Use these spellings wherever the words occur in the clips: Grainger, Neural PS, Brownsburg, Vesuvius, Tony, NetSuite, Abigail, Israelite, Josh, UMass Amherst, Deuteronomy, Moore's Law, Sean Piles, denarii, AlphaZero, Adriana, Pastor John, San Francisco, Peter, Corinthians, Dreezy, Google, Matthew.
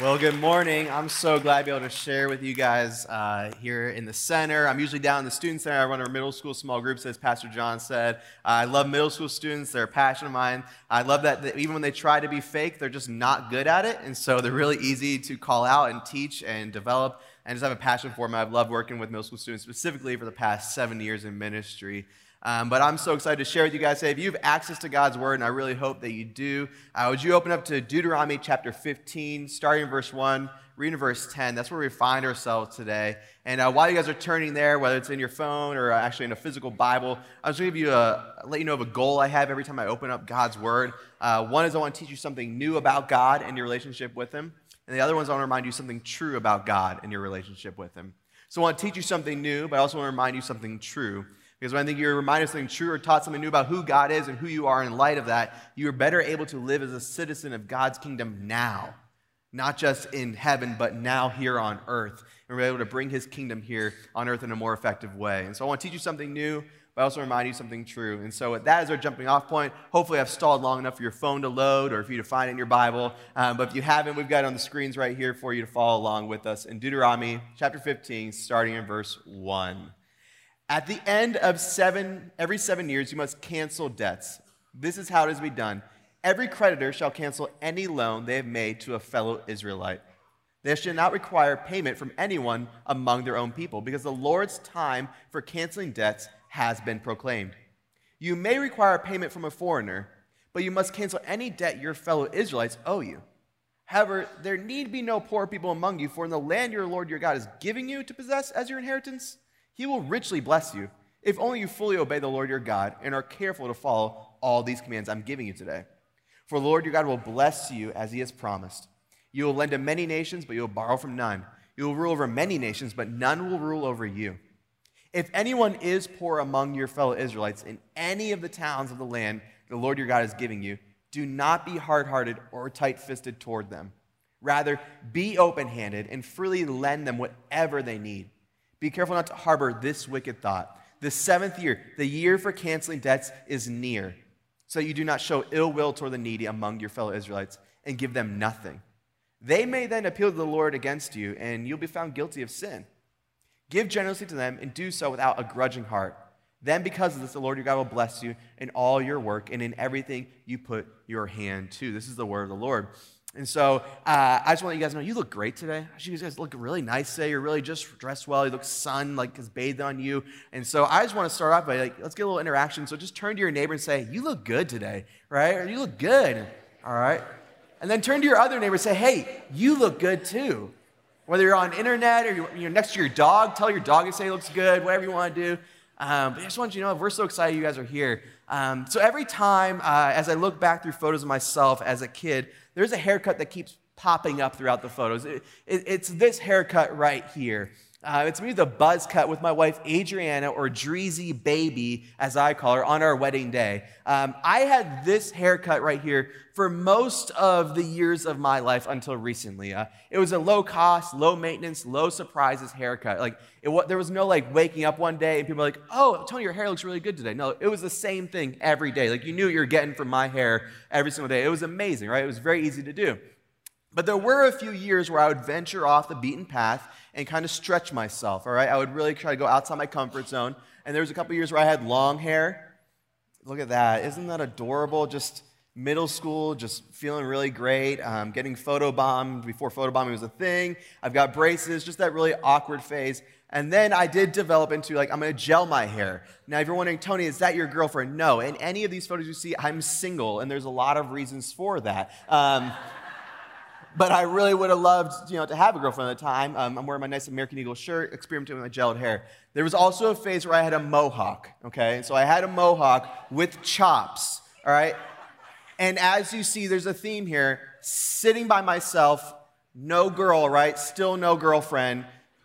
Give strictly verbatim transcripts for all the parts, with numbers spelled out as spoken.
Well, good morning. I'm so glad to be able to share with you guys uh, here in the center. I'm usually down in the student center. I run our middle school small groups, as Pastor John said. I love middle school students. They're a passion of mine. I love that, that even when they try to be fake, they're just not good at it. And so they're really easy to call out and teach and develop. I just have a passion for them. I've loved working with middle school students specifically for the past seven years in ministry. Um, but I'm so excited to share with you guys today. If you have access to God's Word, and I really hope that you do, uh, would you open up to Deuteronomy chapter fifteen, starting in verse one, reading to verse ten. That's where we find ourselves today. And uh, while you guys are turning there, whether it's in your phone or actually in a physical Bible, I'm just going to give you a, let you know of a goal I have every time I open up God's Word. Uh, one is I want to teach you something new about God and your relationship with Him. And the other ones I want to remind you something true about God and your relationship with Him. So I want to teach you something new, but I also want to remind you something true. Because when I think you're reminded of something true or taught something new about who God is and who you are in light of that, you are better able to live as a citizen of God's kingdom now. Not just in heaven, but now here on earth. And we're able to bring His kingdom here on earth in a more effective way. And so I want to teach you something new, but I also remind you something true. And so that is our jumping off point. Hopefully I've stalled long enough for your phone to load or for you to find it in your Bible. Um, but if you haven't, we've got it on the screens right here for you to follow along with us in Deuteronomy chapter fifteen, starting in verse one. At the end of seven, every seven years, you must cancel debts. This is how it is to be done. Every creditor shall cancel any loan they have made to a fellow Israelite. They shall not require payment from anyone among their own people, because the Lord's time for canceling debts has been proclaimed. You may require payment from a foreigner, but you must cancel any debt your fellow Israelites owe you. However, there need be no poor people among you, for in the land your Lord your God is giving you to possess as your inheritance, He will richly bless you, if only you fully obey the Lord your God and are careful to follow all these commands I'm giving you today. For the Lord your God will bless you as He has promised. You will lend to many nations, but you will borrow from none. You will rule over many nations, but none will rule over you. If anyone is poor among your fellow Israelites in any of the towns of the land the Lord your God is giving you, do not be hard-hearted or tight-fisted toward them. Rather, be open-handed and freely lend them whatever they need. Be careful not to harbor this wicked thought. The seventh year, the year for canceling debts, is near, so you do not show ill will toward the needy among your fellow Israelites and give them nothing. They may then appeal to the Lord against you, and you'll be found guilty of sin. Give generously to them and do so without a grudging heart. Then because of this, the Lord your God will bless you in all your work and in everything you put your hand to. This is the word of the Lord. And so uh, I just want you guys to know, you look great today. You guys look really nice today. You're really just dressed well. You look sun, like, has bathed on you. And so I just want to start off by, like, let's get a little interaction. So just turn to your neighbor and say, you look good today, right? Or you look good, all right? And then turn to your other neighbor and say, hey, you look good too. Whether you're on internet or you're, you're next to your dog, tell your dog and say it looks good, whatever you want to do. Um, but I just want you to know, we're so excited you guys are here. Um, so every time uh, as I look back through photos of myself as a kid, there's a haircut that keeps popping up throughout the photos. It, it, it's this haircut right here. Uh, it's me, the buzz cut with my wife, Adriana, or Dreezy Baby, as I call her, on our wedding day. Um, I had this haircut right here for most of the years of my life until recently. Uh, it was a low-cost, low-maintenance, low-surprises haircut. Like it, there was no, like, waking up one day and people were like, oh, Tony, your hair looks really good today. No, it was the same thing every day. Like, you knew what you were getting from my hair every single day. It was amazing, right? It was very easy to do. But there were a few years where I would venture off the beaten path and kind of stretch myself, all right? I would really try to go outside my comfort zone. And there was a couple years where I had long hair. Look at that. Isn't that adorable? Just middle school, just feeling really great, um, getting photobombed before photobombing was a thing. I've got braces, just that really awkward phase. And then I did develop into, like, I'm going to gel my hair. Now, if you're wondering, Tony, is that your girlfriend? No. In any of these photos you see, I'm single, and there's a lot of reasons for that. Um But I really would have loved, you know, to have a girlfriend at the time. Um, I'm wearing my nice American Eagle shirt, experimenting with my gelled hair. There was also a phase where I had a mohawk, okay? And so I had a mohawk with chops, all right? And as you see, there's a theme here. Sitting by myself, no girl, right? Still no girlfriend.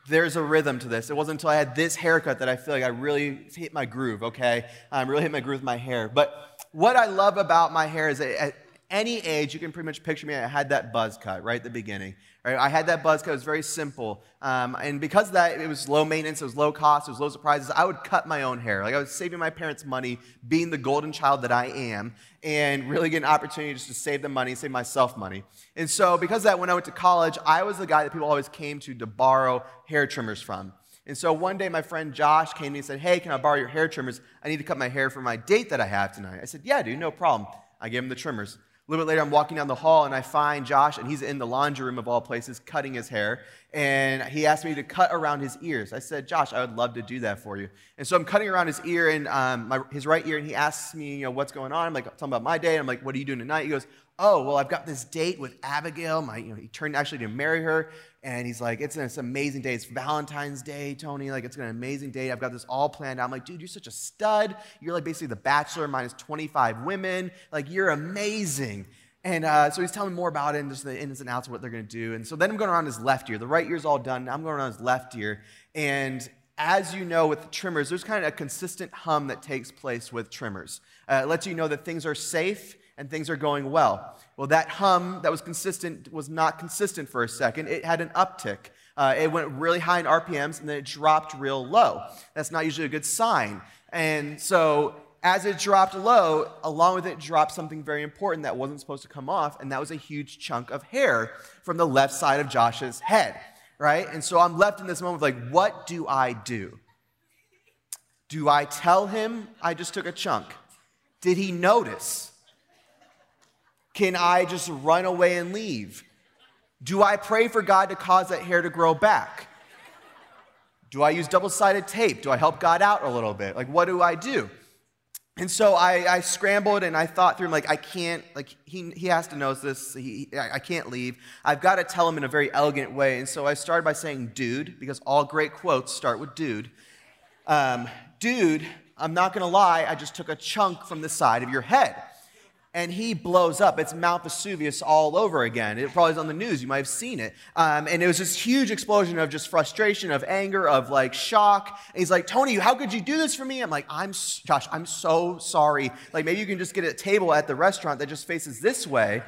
There's a rhythm to this. It wasn't until I had this haircut that I feel like I really hit my groove, okay? I um, really hit my groove with my hair. But what I love about my hair is that any age, you can pretty much picture me. I had that buzz cut right at the beginning. Right? I had that buzz cut. It was very simple. Um, and because of that, it was low maintenance. It was low cost. It was low surprises. I would cut my own hair. Like I was saving my parents money, being the golden child that I am, and really get an opportunity just to save them money, save myself money. And so because of that, when I went to college, I was the guy that people always came to to borrow hair trimmers from. And so one day my friend Josh came to me and said, "Hey, can I borrow your hair trimmers? I need to cut my hair for my date that I have tonight." I said, "Yeah, dude, no problem." I gave him the trimmers. A little bit later, I'm walking down the hall, and I find Josh, and he's in the laundry room of all places cutting his hair. And he asked me to cut around his ears. I said, "Josh, I would love to do that for you." And so I'm cutting around his ear, and um, my, his right ear, and he asks me, you know, what's going on? I'm like, talking about my day. And I'm like, "What are you doing tonight?" He goes, "Oh, well, I've got this date with Abigail." My, you know, he turned actually to marry her. And he's like, "It's an it's amazing day. It's Valentine's Day, Tony. Like, it's an amazing day. I've got this all planned out." I'm like, "Dude, you're such a stud. You're like basically the Bachelor minus twenty-five women. Like, you're amazing." And uh, so he's telling me more about it and just the ins and outs of what they're going to do. And so then I'm going around his left ear. The right ear's all done. I'm going around his left ear. And as you know, with the trimmers, there's kind of a consistent hum that takes place with trimmers. Uh, it lets you know that things are safe and things are going well. Well, that hum that was consistent was not consistent for a second. It had an uptick. Uh, it went really high in R P Ms, and then it dropped real low. That's not usually a good sign. And so as it dropped low, along with it dropped something very important that wasn't supposed to come off, and that was a huge chunk of hair from the left side of Josh's head, right? And so I'm left in this moment like, what do I do? Do I tell him I just took a chunk? Did he notice? Can I just run away and leave? Do I pray for God to cause that hair to grow back? Do I use double-sided tape? Do I help God out a little bit? Like, what do I do? And so I, I scrambled and I thought through him, like, I can't, like, he, he has to notice this. He, I can't leave. I've got to tell him in a very elegant way. And so I started by saying, "Dude," because all great quotes start with "dude." Um, "Dude, I'm not going to lie. I just took a chunk from the side of your head." And he blows up. It's Mount Vesuvius all over again. It probably is on the news. You might have seen it. Um, and it was this huge explosion of just frustration, of anger, of like shock. And he's like, "Tony, how could you do this for me?" I'm like, "I'm, Josh, I'm so sorry. Like, maybe you can just get a table at the restaurant that just faces this way,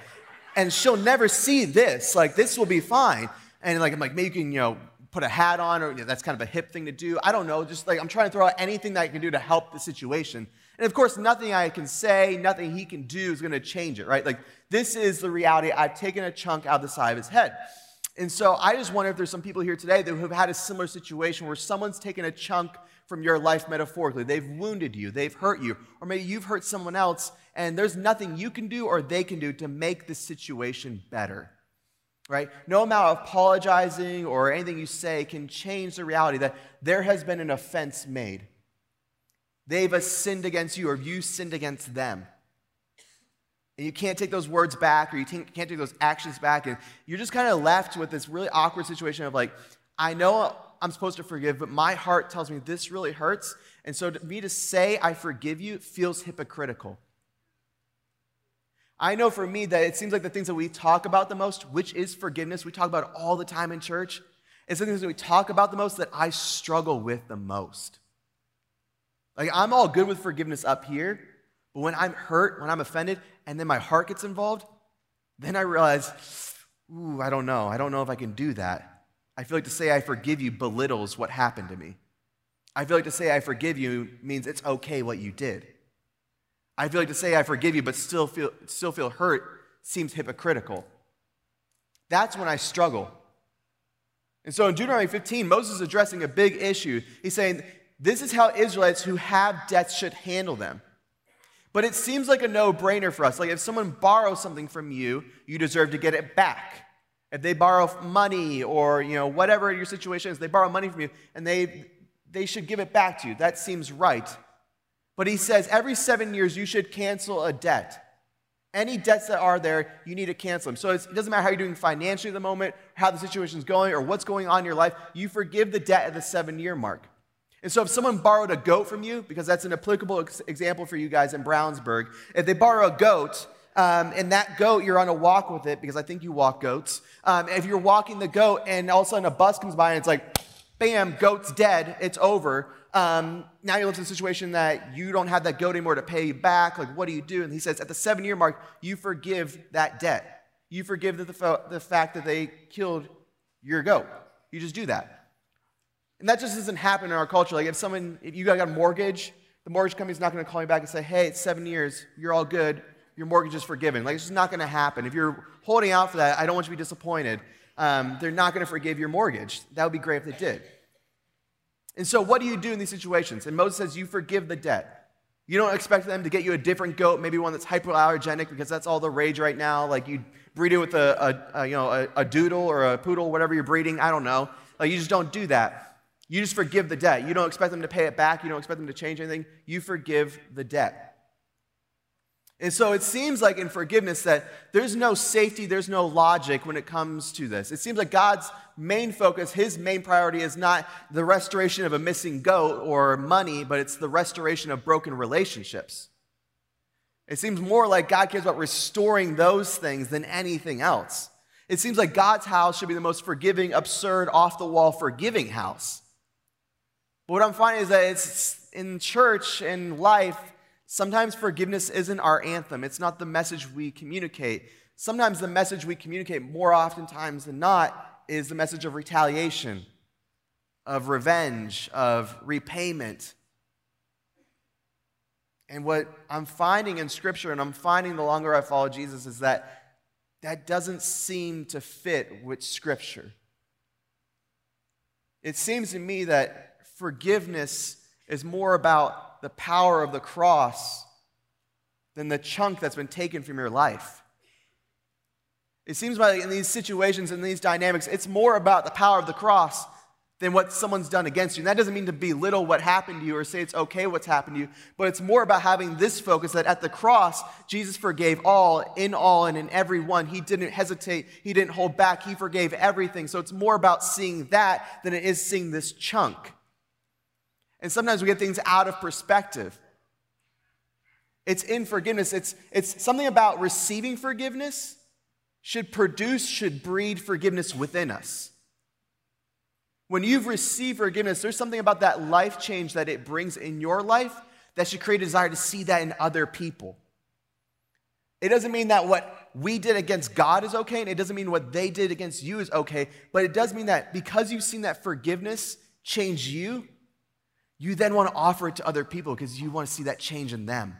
and she'll never see this. Like, this will be fine." And like, I'm like, "Maybe you can, you know, put a hat on, or you know, that's kind of a hip thing to do. I don't know." Just like, I'm trying to throw out anything that I can do to help the situation. And of course, nothing I can say, nothing he can do is going to change it, right? Like, this is the reality. I've taken a chunk out of the side of his head. And so I just wonder if there's some people here today that have had a similar situation where someone's taken a chunk from your life metaphorically. They've wounded you, they've hurt you, or maybe you've hurt someone else, and there's nothing you can do or they can do to make the situation better. Right? No amount of apologizing or anything you say can change the reality that there has been an offense made. They've sinned against you, or you sinned against them. And you can't take those words back, or you can't take those actions back. And you're just kind of left with this really awkward situation of like, I know I'm supposed to forgive, but my heart tells me this really hurts. And so to me to say I forgive you feels hypocritical. I know for me that it seems like the things that we talk about the most, which is forgiveness, we talk about it all the time in church, it's the things that we talk about the most that I struggle with the most. Like, I'm all good with forgiveness up here, but when I'm hurt, when I'm offended, and then my heart gets involved, then I realize, ooh, I don't know. I don't know if I can do that. I feel like to say I forgive you belittles what happened to me. I feel like to say I forgive you means it's okay what you did. I feel like to say I forgive you but still feel still feel hurt seems hypocritical. That's when I struggle. And so in Deuteronomy fifteen, Moses is addressing a big issue. He's saying, this is how Israelites who have debts should handle them. But it seems like a no-brainer for us. Like, if someone borrows something from you, you deserve to get it back. If they borrow money or, you know, whatever your situation is, they borrow money from you and they they should give it back to you. That seems right. But he says every seven years you should cancel a debt. Any debts that are there, you need to cancel them. So it's, it doesn't matter how you're doing financially at the moment, how the situation's going, or what's going on in your life. You forgive the debt at the seven-year mark. And so if someone borrowed a goat from you, because that's an applicable ex- example for you guys in Brownsburg, if they borrow a goat, um, and that goat, you're on a walk with it, because I think you walk goats. Um, if you're walking the goat, and all of a sudden a bus comes by, and it's like, bam, goat's dead, it's over. Um, now you live in a situation that you don't have that goat anymore to pay you back. Like, what do you do? And he says, at the seven-year mark, you forgive that debt. You forgive the, the, the fact that they killed your goat. You just do that. And that just doesn't happen in our culture. Like, if someone, if you got a mortgage, the mortgage company's not going to call you back and say, hey, it's seven years, you're all good, your mortgage is forgiven. Like, it's just not going to happen. If you're holding out for that, I don't want you to be disappointed. Um, they're not going to forgive your mortgage. That would be great if they did. And so what do you do in these situations? And Moses says you forgive the debt. You don't expect them to get you a different goat, maybe one that's hypoallergenic, because that's all the rage right now. Like, you breed it with a, a, a you know a, a doodle or a poodle, whatever you're breeding. I don't know. Like, you just don't do that. You just forgive the debt. You don't expect them to pay it back. You don't expect them to change anything. You forgive the debt. And so it seems like in forgiveness that there's no safety, there's no logic when it comes to this. It seems like God's main focus, his main priority is not the restoration of a missing goat or money, but it's the restoration of broken relationships. It seems more like God cares about restoring those things than anything else. It seems like God's house should be the most forgiving, absurd, off-the-wall, forgiving house. But what I'm finding is that it's in church and life, sometimes forgiveness isn't our anthem. It's not the message we communicate. Sometimes the message we communicate more oftentimes than not is the message of retaliation, of revenge, of repayment. And what I'm finding in Scripture, and I'm finding the longer I follow Jesus, is that that doesn't seem to fit with Scripture. It seems to me that forgiveness is more about the power of the cross than the chunk that's been taken from your life. It seems like in these situations, in these dynamics, it's more about the power of the cross than what someone's done against you. And that doesn't mean to belittle what happened to you or say it's okay what's happened to you, but it's more about having this focus that at the cross, Jesus forgave all, in all, and in every one. He didn't hesitate. He didn't hold back. He forgave everything. So it's more about seeing that than it is seeing this chunk. And sometimes we get things out of perspective. It's in forgiveness. It's, it's something about receiving forgiveness should produce, should breed forgiveness within us. When you've received forgiveness, there's something about that life change that it brings in your life that should create a desire to see that in other people. It doesn't mean that what we did against God is okay, and it doesn't mean what they did against you is okay, but it does mean that because you've seen that forgiveness change you, you then want to offer it to other people because you want to see that change in them.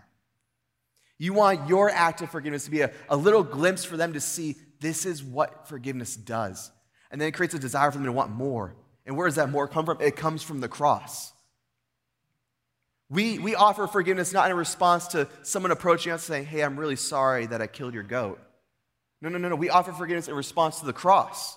You want your act of forgiveness to be a, a little glimpse for them to see this is what forgiveness does. And then it creates a desire for them to want more. And where does that more come from? It comes from the cross. We, we offer forgiveness not in response to someone approaching us saying, hey, I'm really sorry that I killed your goat. No, no, no, no. We offer forgiveness in response to the cross.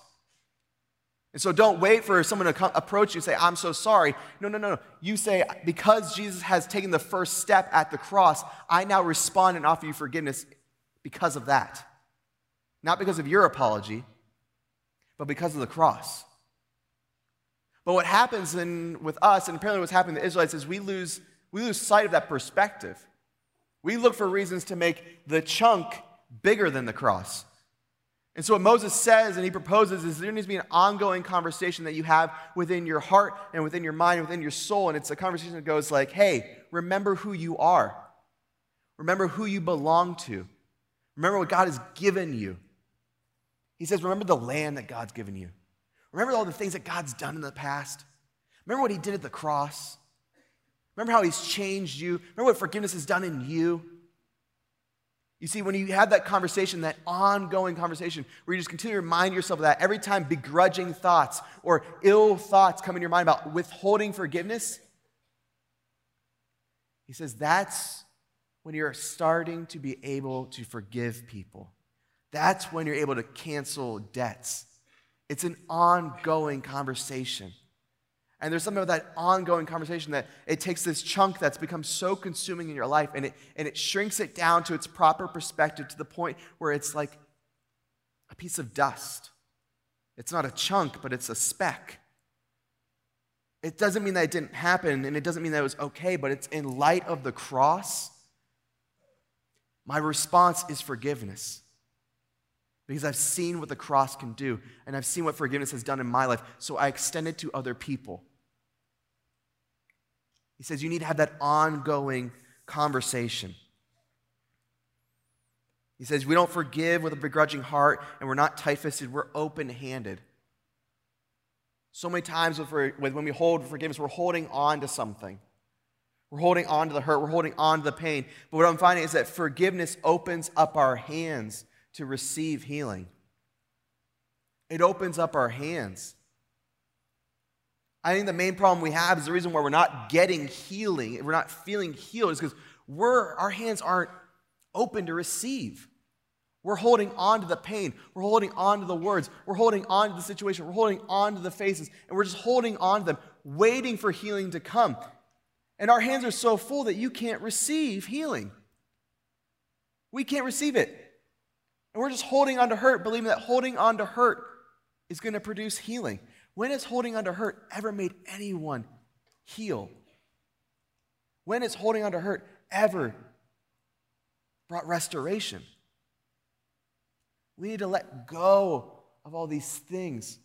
And so don't wait for someone to come, approach you and say, I'm so sorry. No, no, no, no. You say, because Jesus has taken the first step at the cross, I now respond and offer you forgiveness because of that. Not because of your apology, but because of the cross. But what happens in, with us, and apparently what's happening to the Israelites, is we lose, we lose sight of that perspective. We look for reasons to make the chunk bigger than the cross. And so what Moses says and he proposes is there needs to be an ongoing conversation that you have within your heart and within your mind and within your soul. And it's a conversation that goes like, hey, remember who you are. Remember who you belong to. Remember what God has given you. He says, remember the land that God's given you. Remember all the things that God's done in the past. Remember what he did at the cross. Remember how he's changed you. Remember what forgiveness has done in you. You see, when you have that conversation, that ongoing conversation, where you just continue to remind yourself of that, every time begrudging thoughts or ill thoughts come in your mind about withholding forgiveness, he says that's when you're starting to be able to forgive people. That's when you're able to cancel debts. It's an ongoing conversation. And there's something about that ongoing conversation that it takes this chunk that's become so consuming in your life and it, and it shrinks it down to its proper perspective to the point where it's like a piece of dust. It's not a chunk, but it's a speck. It doesn't mean that it didn't happen and it doesn't mean that it was okay, but it's in light of the cross. My response is forgiveness. because I've seen what the cross can do, and I've seen what forgiveness has done in my life, so I extend it to other people. He says you need to have that ongoing conversation. He says we don't forgive with a begrudging heart, and we're not tight-fisted, we're open-handed. So many times when we hold forgiveness, we're holding on to something. We're holding on to the hurt, we're holding on to the pain. But what I'm finding is that forgiveness opens up our hands to receive healing. It opens up our hands. I think the main problem we have is the reason why we're not getting healing, we're not feeling healed, is because we're our hands aren't open to receive. We're holding on to the pain. We're holding on to the words. We're holding on to the situation. We're holding on to the faces. And we're just holding on to them, waiting for healing to come. And our hands are so full that you can't receive healing. We can't receive it. And we're just holding on to hurt, believing that holding on to hurt is going to produce healing. When has holding on to hurt ever made anyone heal? When has holding on to hurt ever brought restoration? We need to let go of all these things.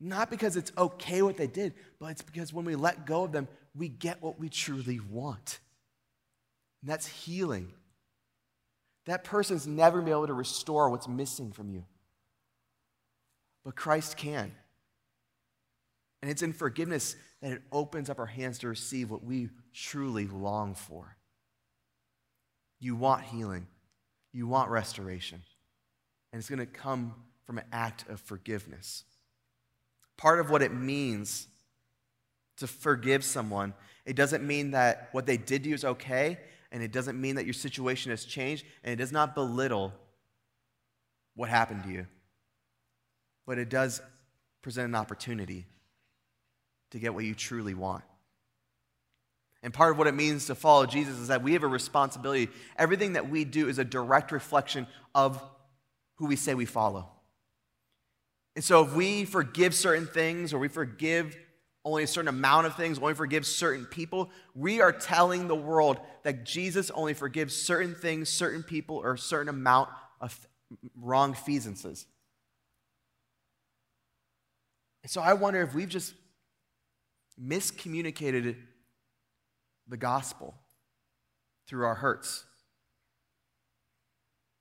Not because it's okay what they did, but it's because when we let go of them, we get what we truly want. And that's healing. That person's never been able to restore what's missing from you. But Christ can. And it's in forgiveness that it opens up our hands to receive what we truly long for. You want healing. You want restoration. And it's going to come from an act of forgiveness. Part of what it means to forgive someone, it doesn't mean that what they did to you is okay, and it doesn't mean that your situation has changed, and it does not belittle what happened to you. But it does present an opportunity to get what you truly want. And part of what it means to follow Jesus is that we have a responsibility. Everything that we do is a direct reflection of who we say we follow. And so if we forgive certain things, or we forgive only a certain amount of things, only forgive certain people, we are telling the world that Jesus only forgives certain things, certain people, or a certain amount of wrong feasances. And so I wonder if we've just miscommunicated the gospel through our hurts.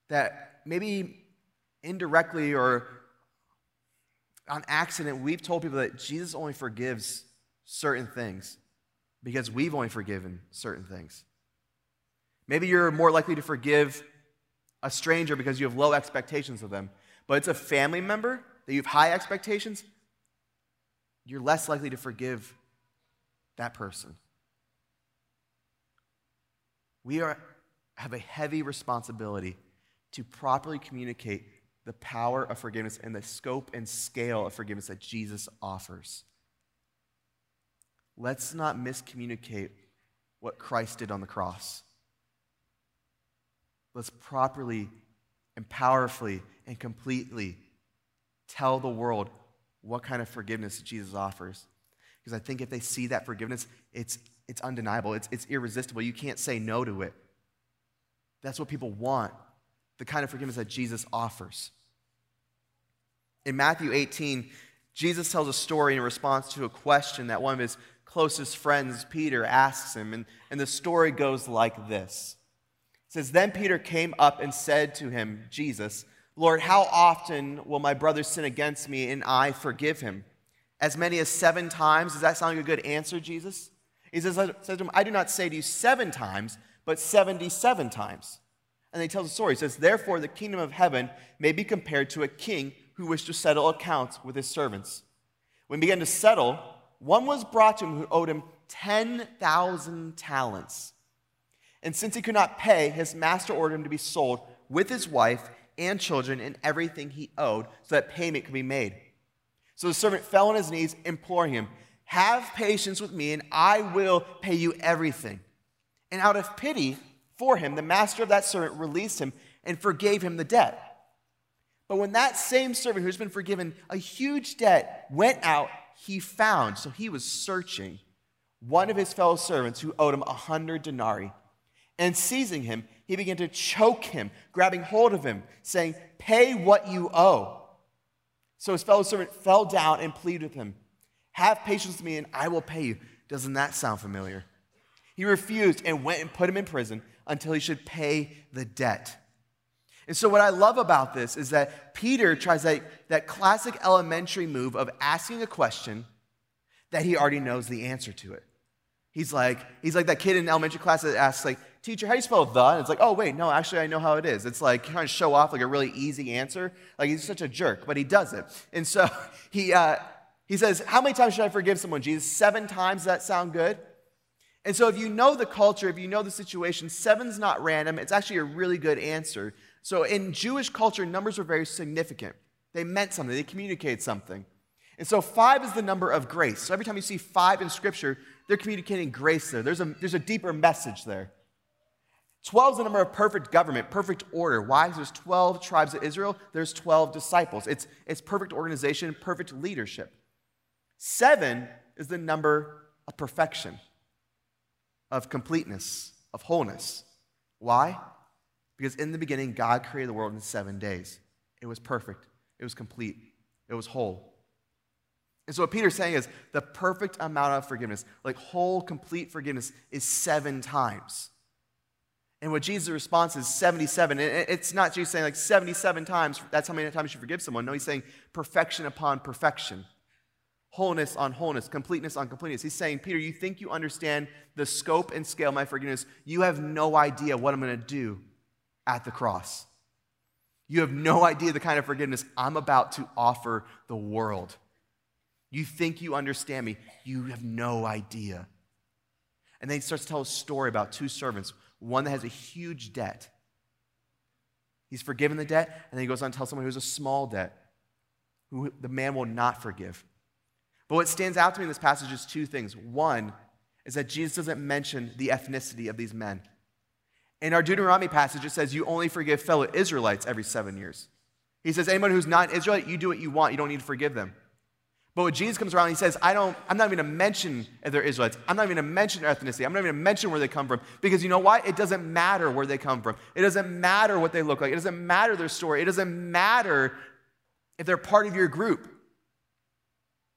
That maybe indirectly or on accident, we've told people that Jesus only forgives certain things because we've only forgiven certain things. Maybe you're more likely to forgive a stranger because you have low expectations of them, but it's a family member that you have high expectations, you're less likely to forgive that person. We are, have a heavy responsibility to properly communicate the power of forgiveness and the scope and scale of forgiveness that Jesus offers. Let's not miscommunicate what Christ did on the cross. Let's properly and powerfully and completely tell the world what kind of forgiveness Jesus offers. Because I think if they see that forgiveness, it's, it's undeniable. It's, it's irresistible. You can't say no to it. That's what people want, the kind of forgiveness that Jesus offers. In Matthew eighteen, Jesus tells a story in response to a question that one of his closest friends, Peter, asks him. And, and the story goes like this. It says, "Then Peter came up and said to him, Jesus, Lord, how often will my brother sin against me and I forgive him? As many as seven times?" Does that sound like a good answer, Jesus? He says, says to him, "I do not say to you seven times, but seventy-seven times." And he tells a story. He says, "Therefore, the kingdom of heaven may be compared to a king who wished to settle accounts with his servants. When he began to settle, one was brought to him who owed him ten thousand talents. And since he could not pay, his master ordered him to be sold with his wife and children and everything he owed so that payment could be made. So the servant fell on his knees, imploring him, 'Have patience with me, and I will pay you everything.' And out of pity for him, the master of that servant released him and forgave him the debt. But when that same servant who's been forgiven a huge debt went out, he found," so he was searching, "one of his fellow servants who owed him a hundred denarii. And seizing him, he began to choke him, grabbing hold of him, saying, "Pay what you owe." So his fellow servant fell down and pleaded with him, "Have patience with me and I will pay you." Doesn't that sound familiar? He refused and went and put him in prison until he should pay the debt. And so what I love about this is that Peter tries that, that classic elementary move of asking a question that he already knows the answer to it. He's like, he's like that kid in elementary class that asks, like, "Teacher, how do you spell the?" And it's like, "Oh, wait, no, actually, I know how it is." It's like trying to show off like a really easy answer. Like, he's such a jerk, but he does it. And so he, uh, he says, "How many times should I forgive someone, Jesus? Seven times, does that sound good?" And so if you know the culture, if you know the situation, seven's not random. It's actually a really good answer. So in Jewish culture, numbers were very significant. They meant something. They communicated something. And so five is the number of grace. So every time you see five in Scripture, they're communicating grace there. There's a, there's a deeper message there. twelve is the number of perfect government, perfect order. Why? Because there's twelve tribes of Israel. There's twelve disciples. It's, it's perfect organization, perfect leadership. seven is the number of perfection, of completeness, of wholeness. Why? Because in the beginning, God created the world in seven days. It was perfect. It was complete. It was whole. And so what Peter's saying is the perfect amount of forgiveness, like whole, complete forgiveness, is seven times. And what Jesus' response is seventy-seven. It's not Jesus saying like seventy-seven times, that's how many times you forgive someone. No, he's saying perfection upon perfection. Wholeness on wholeness, completeness on completeness. He's saying, Peter, you think you understand the scope and scale of my forgiveness. You have no idea what I'm going to do at the cross. You have no idea the kind of forgiveness I'm about to offer the world. You think you understand me. You have no idea. And then he starts to tell a story about two servants, one that has a huge debt. He's forgiven the debt, and then he goes on to tell someone who has a small debt, who the man will not forgive. But what stands out to me in this passage is two things. One is that Jesus doesn't mention the ethnicity of these men. In our Deuteronomy passage, it says you only forgive fellow Israelites every seven years. He says anyone who's not an Israelite, you do what you want. You don't need to forgive them. But when Jesus comes around, he says, I don't, I'm not even going to mention if they're Israelites. I'm not even going to mention their ethnicity. I'm not even going to mention where they come from. Because you know what? It doesn't matter where they come from. It doesn't matter what they look like. It doesn't matter their story. It doesn't matter if they're part of your group.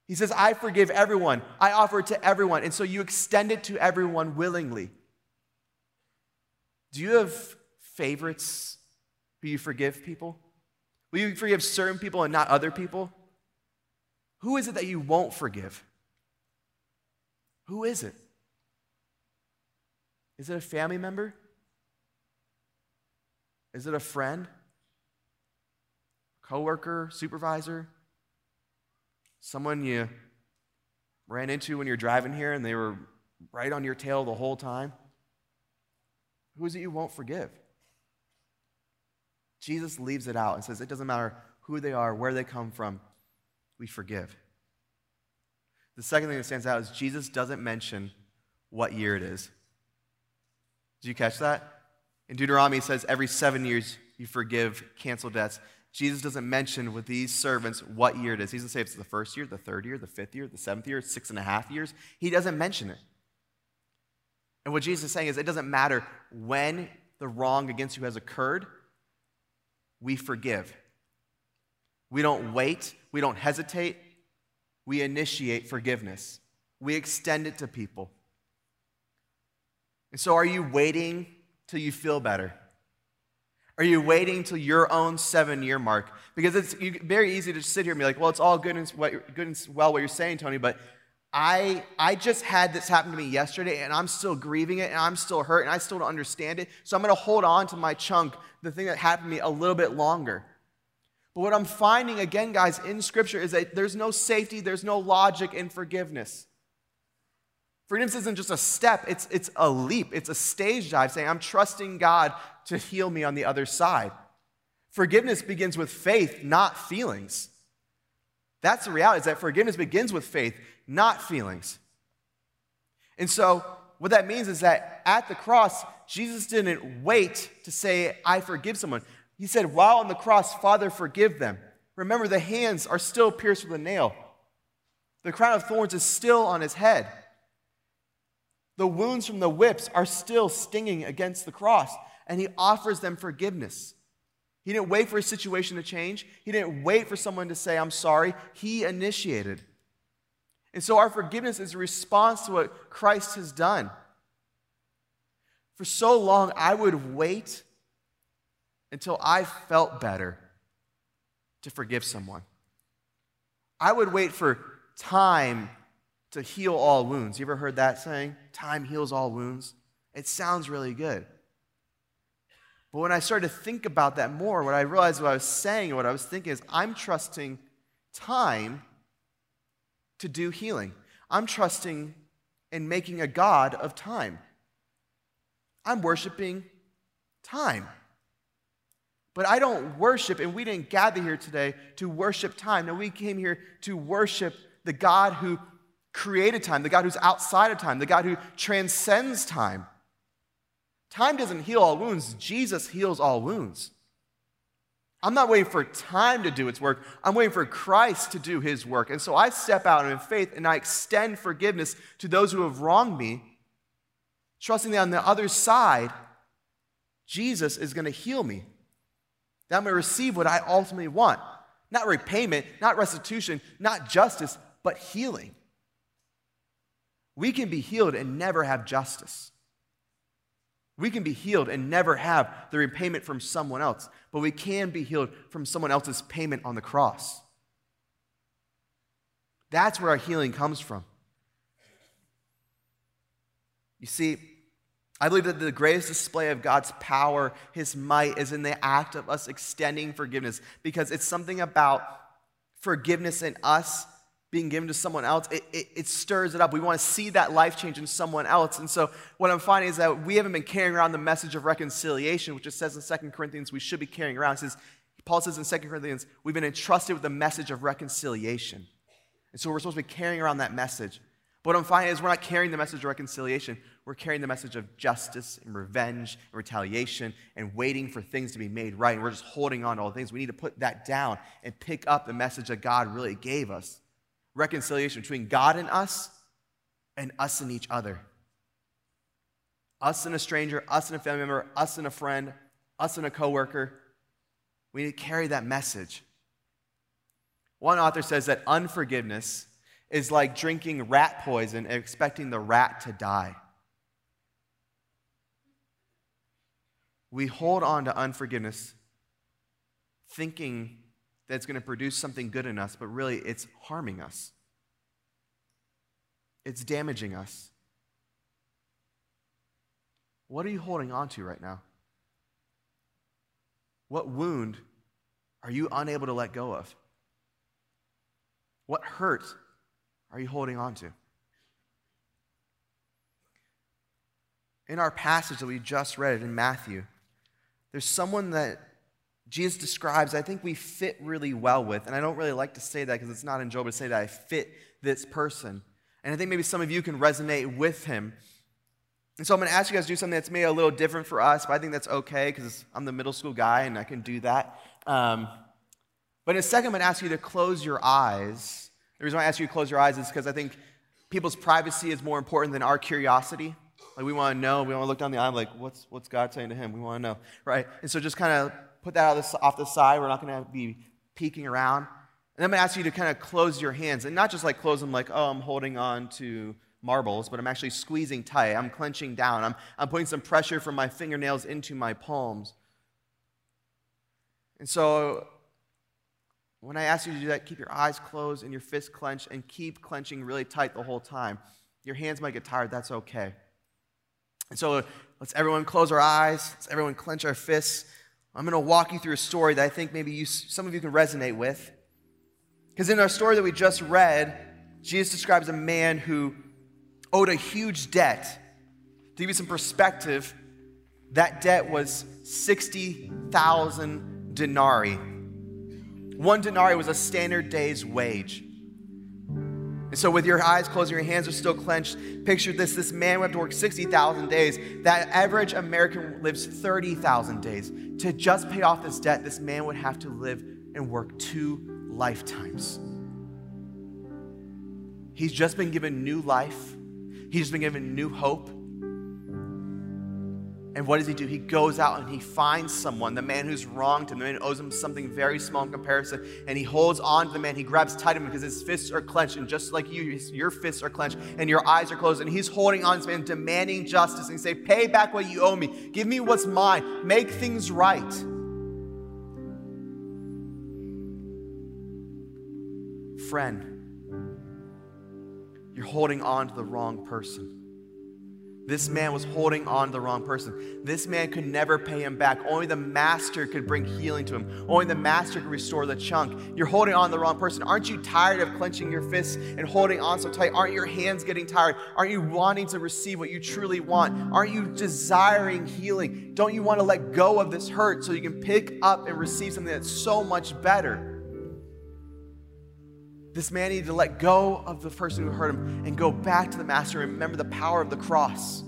He says, I forgive everyone. I offer it to everyone. And so you extend it to everyone willingly. Do you have favorites who you forgive people? Will you forgive certain people and not other people? Who is it that you won't forgive? Who is it? Is it a family member? Is it a friend? Coworker, supervisor? Someone you ran into when you're driving here and they were right on your tail the whole time? Who is it you won't forgive? Jesus leaves it out and says it doesn't matter who they are, where they come from. We forgive. The second thing that stands out is Jesus doesn't mention what year it is. Did you catch that? In Deuteronomy, it says every seven years you forgive, cancel debts. Jesus doesn't mention with these servants what year it is. He doesn't say it's the first year, the third year, the fifth year, the seventh year, six and a half years. He doesn't mention it. And what Jesus is saying is it doesn't matter when the wrong against you has occurred, we forgive. We don't wait. We don't hesitate. We initiate forgiveness. We extend it to people. And so are you waiting till you feel better? Are you waiting till your own seven-year mark? Because it's very easy to sit here and be like, well, it's all good and, what, good and well what you're saying, Tony, but I, I just had this happen to me yesterday, and I'm still grieving it, and I'm still hurt, and I still don't understand it, so I'm going to hold on to my chunk, the thing that happened to me, a little bit longer. But what I'm finding, again, guys, in Scripture is that there's no safety, there's no logic in forgiveness. Forgiveness isn't just a step, it's, it's a leap, it's a stage dive, saying I'm trusting God to heal me on the other side. Forgiveness begins with faith, not feelings. That's the reality, is that forgiveness begins with faith, not feelings. And so what that means is that at the cross, Jesus didn't wait to say, I forgive someone. He said, while on the cross, Father, forgive them. Remember, the hands are still pierced with a nail. The crown of thorns is still on his head. The wounds from the whips are still stinging against the cross. and he offers them forgiveness. He didn't wait for his situation to change. He didn't wait for someone to say, I'm sorry. He initiated. And so our forgiveness is a response to what Christ has done. For so long, I would wait until I felt better to forgive someone. I would wait for time to heal all wounds. You ever heard that saying? Time heals all wounds. It sounds really good. But when I started to think about that more, what I realized what I was saying and what I was thinking is I'm trusting time to do healing. I'm trusting in making a god of time. I'm worshiping time. But I don't worship, and we didn't gather here today to worship time. No, we came here to worship the God who created time, the God who's outside of time, the God who transcends time. Time doesn't heal all wounds. Jesus heals all wounds. I'm not waiting for time to do its work. I'm waiting for Christ to do his work. And so I step out in faith and I extend forgiveness to those who have wronged me, trusting that on the other side, Jesus is going to heal me, that I'm going to receive what I ultimately want. Not repayment, not restitution, not justice, but healing. We can be healed and never have justice. We can be healed and never have the repayment from someone else, but we can be healed from someone else's payment on the cross. That's where our healing comes from. You see, I believe that the greatest display of God's power, his might, is in the act of us extending forgiveness, because it's something about forgiveness in us being given to someone else, it, it, it stirs it up. We want to see that life change in someone else. And so what I'm finding is that we haven't been carrying around the message of reconciliation, which it says in Second Corinthians we should be carrying around. It says, Paul says in Second Corinthians, we've been entrusted with the message of reconciliation. And so we're supposed to be carrying around that message. But what I'm finding is we're not carrying the message of reconciliation. We're carrying the message of justice and revenge and retaliation and waiting for things to be made right. And we're just holding on to all the things. We need to put that down and pick up the message that God really gave us. Reconciliation between God and us and us and each other. Us and a stranger, us and a family member, us and a friend, us and a coworker. We need to carry that message. One author says that unforgiveness is like drinking rat poison and expecting the rat to die. We hold on to unforgiveness thinking that's going to produce something good in us, but really it's harming us. It's damaging us. What are you holding on to right now? What wound are you unable to let go of? What hurt are you holding on to? In our passage that we just read in Matthew, there's someone that Jesus describes, I think we fit really well with, and I don't really like to say that because it's not enjoyable to say that I fit this person. And I think maybe some of you can resonate with him. And so I'm going to ask you guys to do something that's maybe a little different for us, but I think that's okay because I'm the middle school guy and I can do that. Um, but in a second, I'm going to ask you to close your eyes. The reason why I ask you to close your eyes is because I think people's privacy is more important than our curiosity. Like we want to know, we want to look down the aisle, like what's, what's God saying to him? We want to know, right? And so just kind of put that off the side. We're not going to be peeking around. And I'm going to ask you to kind of close your hands. And not just like close them like, oh, I'm holding on to marbles, but I'm actually squeezing tight. I'm clenching down. I'm, I'm putting some pressure from my fingernails into my palms. And so when I ask you to do that, keep your eyes closed and your fists clenched and keep clenching really tight the whole time. Your hands might get tired. That's okay. And so let's everyone close our eyes. Let's everyone clench our fists. I'm going to walk you through a story that I think maybe you, some of you can resonate with. Because in our story that we just read, Jesus describes a man who owed a huge debt. To give you some perspective, that debt was sixty thousand denarii. One denarii was a standard day's wage. And so with your eyes closed, your hands are still clenched, picture this, this man would have to work sixty thousand days. That average American lives thirty thousand days. To just pay off this debt, this man would have to live and work two lifetimes. He's just been given new life. He's been given new hope. And what does he do? He goes out and he finds someone, the man who's wronged him, the man who owes him something very small in comparison, and he holds on to the man. He grabs tight of him because his fists are clenched, and just like you, his, your fists are clenched and your eyes are closed, and he's holding on to this man, demanding justice, and he say, pay back what you owe me. Give me what's mine. Make things right. Friend, you're holding on to the wrong person. This man was holding on to the wrong person. This man could never pay him back. Only the master could bring healing to him. Only the master could restore the chunk. You're holding on to the wrong person. Aren't you tired of clenching your fists and holding on so tight? Aren't your hands getting tired? Aren't you wanting to receive what you truly want? Aren't you desiring healing? Don't you want to let go of this hurt so you can pick up and receive something that's so much better? This man needed to let go of the person who hurt him and go back to the master and remember the power of the cross.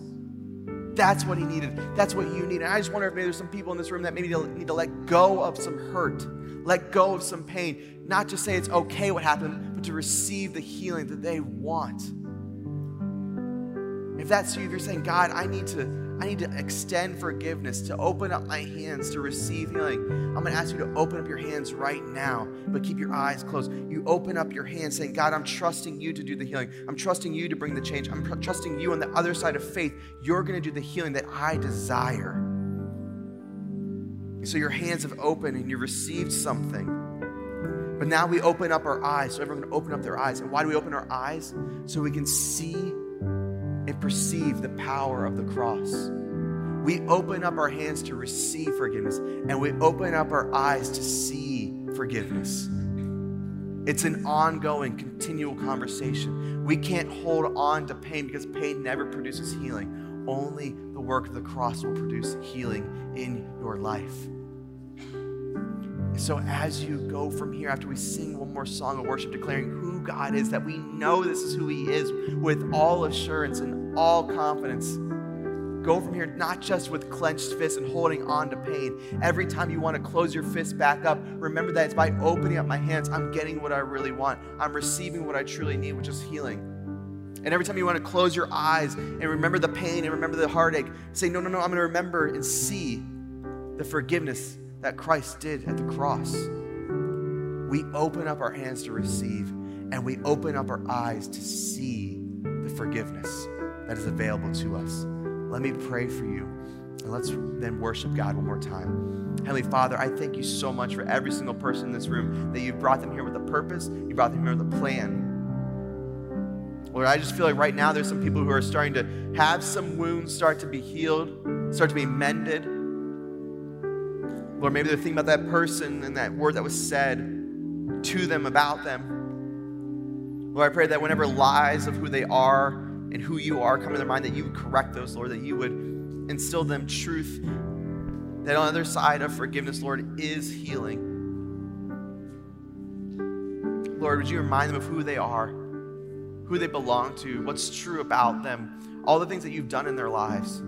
That's what he needed. That's what you need. And I just wonder if maybe there's some people in this room that maybe need to let go of some hurt, let go of some pain, not just say it's okay what happened, but to receive the healing that they want. If that's you, if you're saying, God, I need to I need to extend forgiveness, to open up my hands, to receive healing. I'm going to ask you to open up your hands right now, but keep your eyes closed. You open up your hands saying, God, I'm trusting you to do the healing. I'm trusting you to bring the change. I'm pr- trusting you on the other side of faith. You're going to do the healing that I desire. So your hands have opened and you received something. But now we open up our eyes, so everyone can open up their eyes. And why do we open our eyes? So we can see and perceive the power of the cross. We open up our hands to receive forgiveness, and we open up our eyes to see forgiveness. It's an ongoing, continual conversation. We can't hold on to pain because pain never produces healing. Only the work of the cross will produce healing in your life. So as you go from here, after we sing one more song of worship declaring who God is, that we know this is who he is with all assurance and all confidence, go from here not just with clenched fists and holding on to pain. Every time you want to close your fist back up, remember that it's by opening up my hands, I'm getting what I really want. I'm receiving what I truly need, which is healing. And every time you want to close your eyes and remember the pain and remember the heartache, say, no, no, no, I'm going to remember and see the forgiveness that Christ did at the cross. We open up our hands to receive, and we open up our eyes to see the forgiveness that is available to us. Let me pray for you, and let's then worship God one more time. Heavenly Father, I thank you so much for every single person in this room, that you brought them here with a purpose, you brought them here with a plan. Lord, I just feel like right now there's some people who are starting to have some wounds start to be healed, start to be mended. Lord, maybe they're thinking about that person and that word that was said to them about them. Lord, I pray that whenever lies of who they are and who you are come to their mind, that you would correct those, Lord, that you would instill them truth, that on the other side of forgiveness, Lord, is healing. Lord, would you remind them of who they are, who they belong to, what's true about them, all the things that you've done in their lives,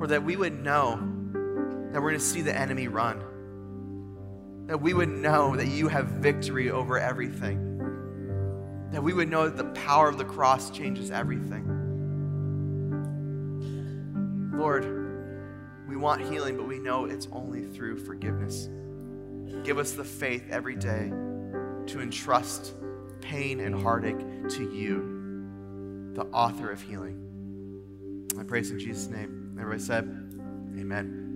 or that we would know that we're going to see the enemy run, that we would know that you have victory over everything, that we would know that the power of the cross changes everything. Lord, we want healing, but we know it's only through forgiveness. Give us the faith every day to entrust pain and heartache to you, the author of healing. I pray in Jesus' name. Everybody said, amen.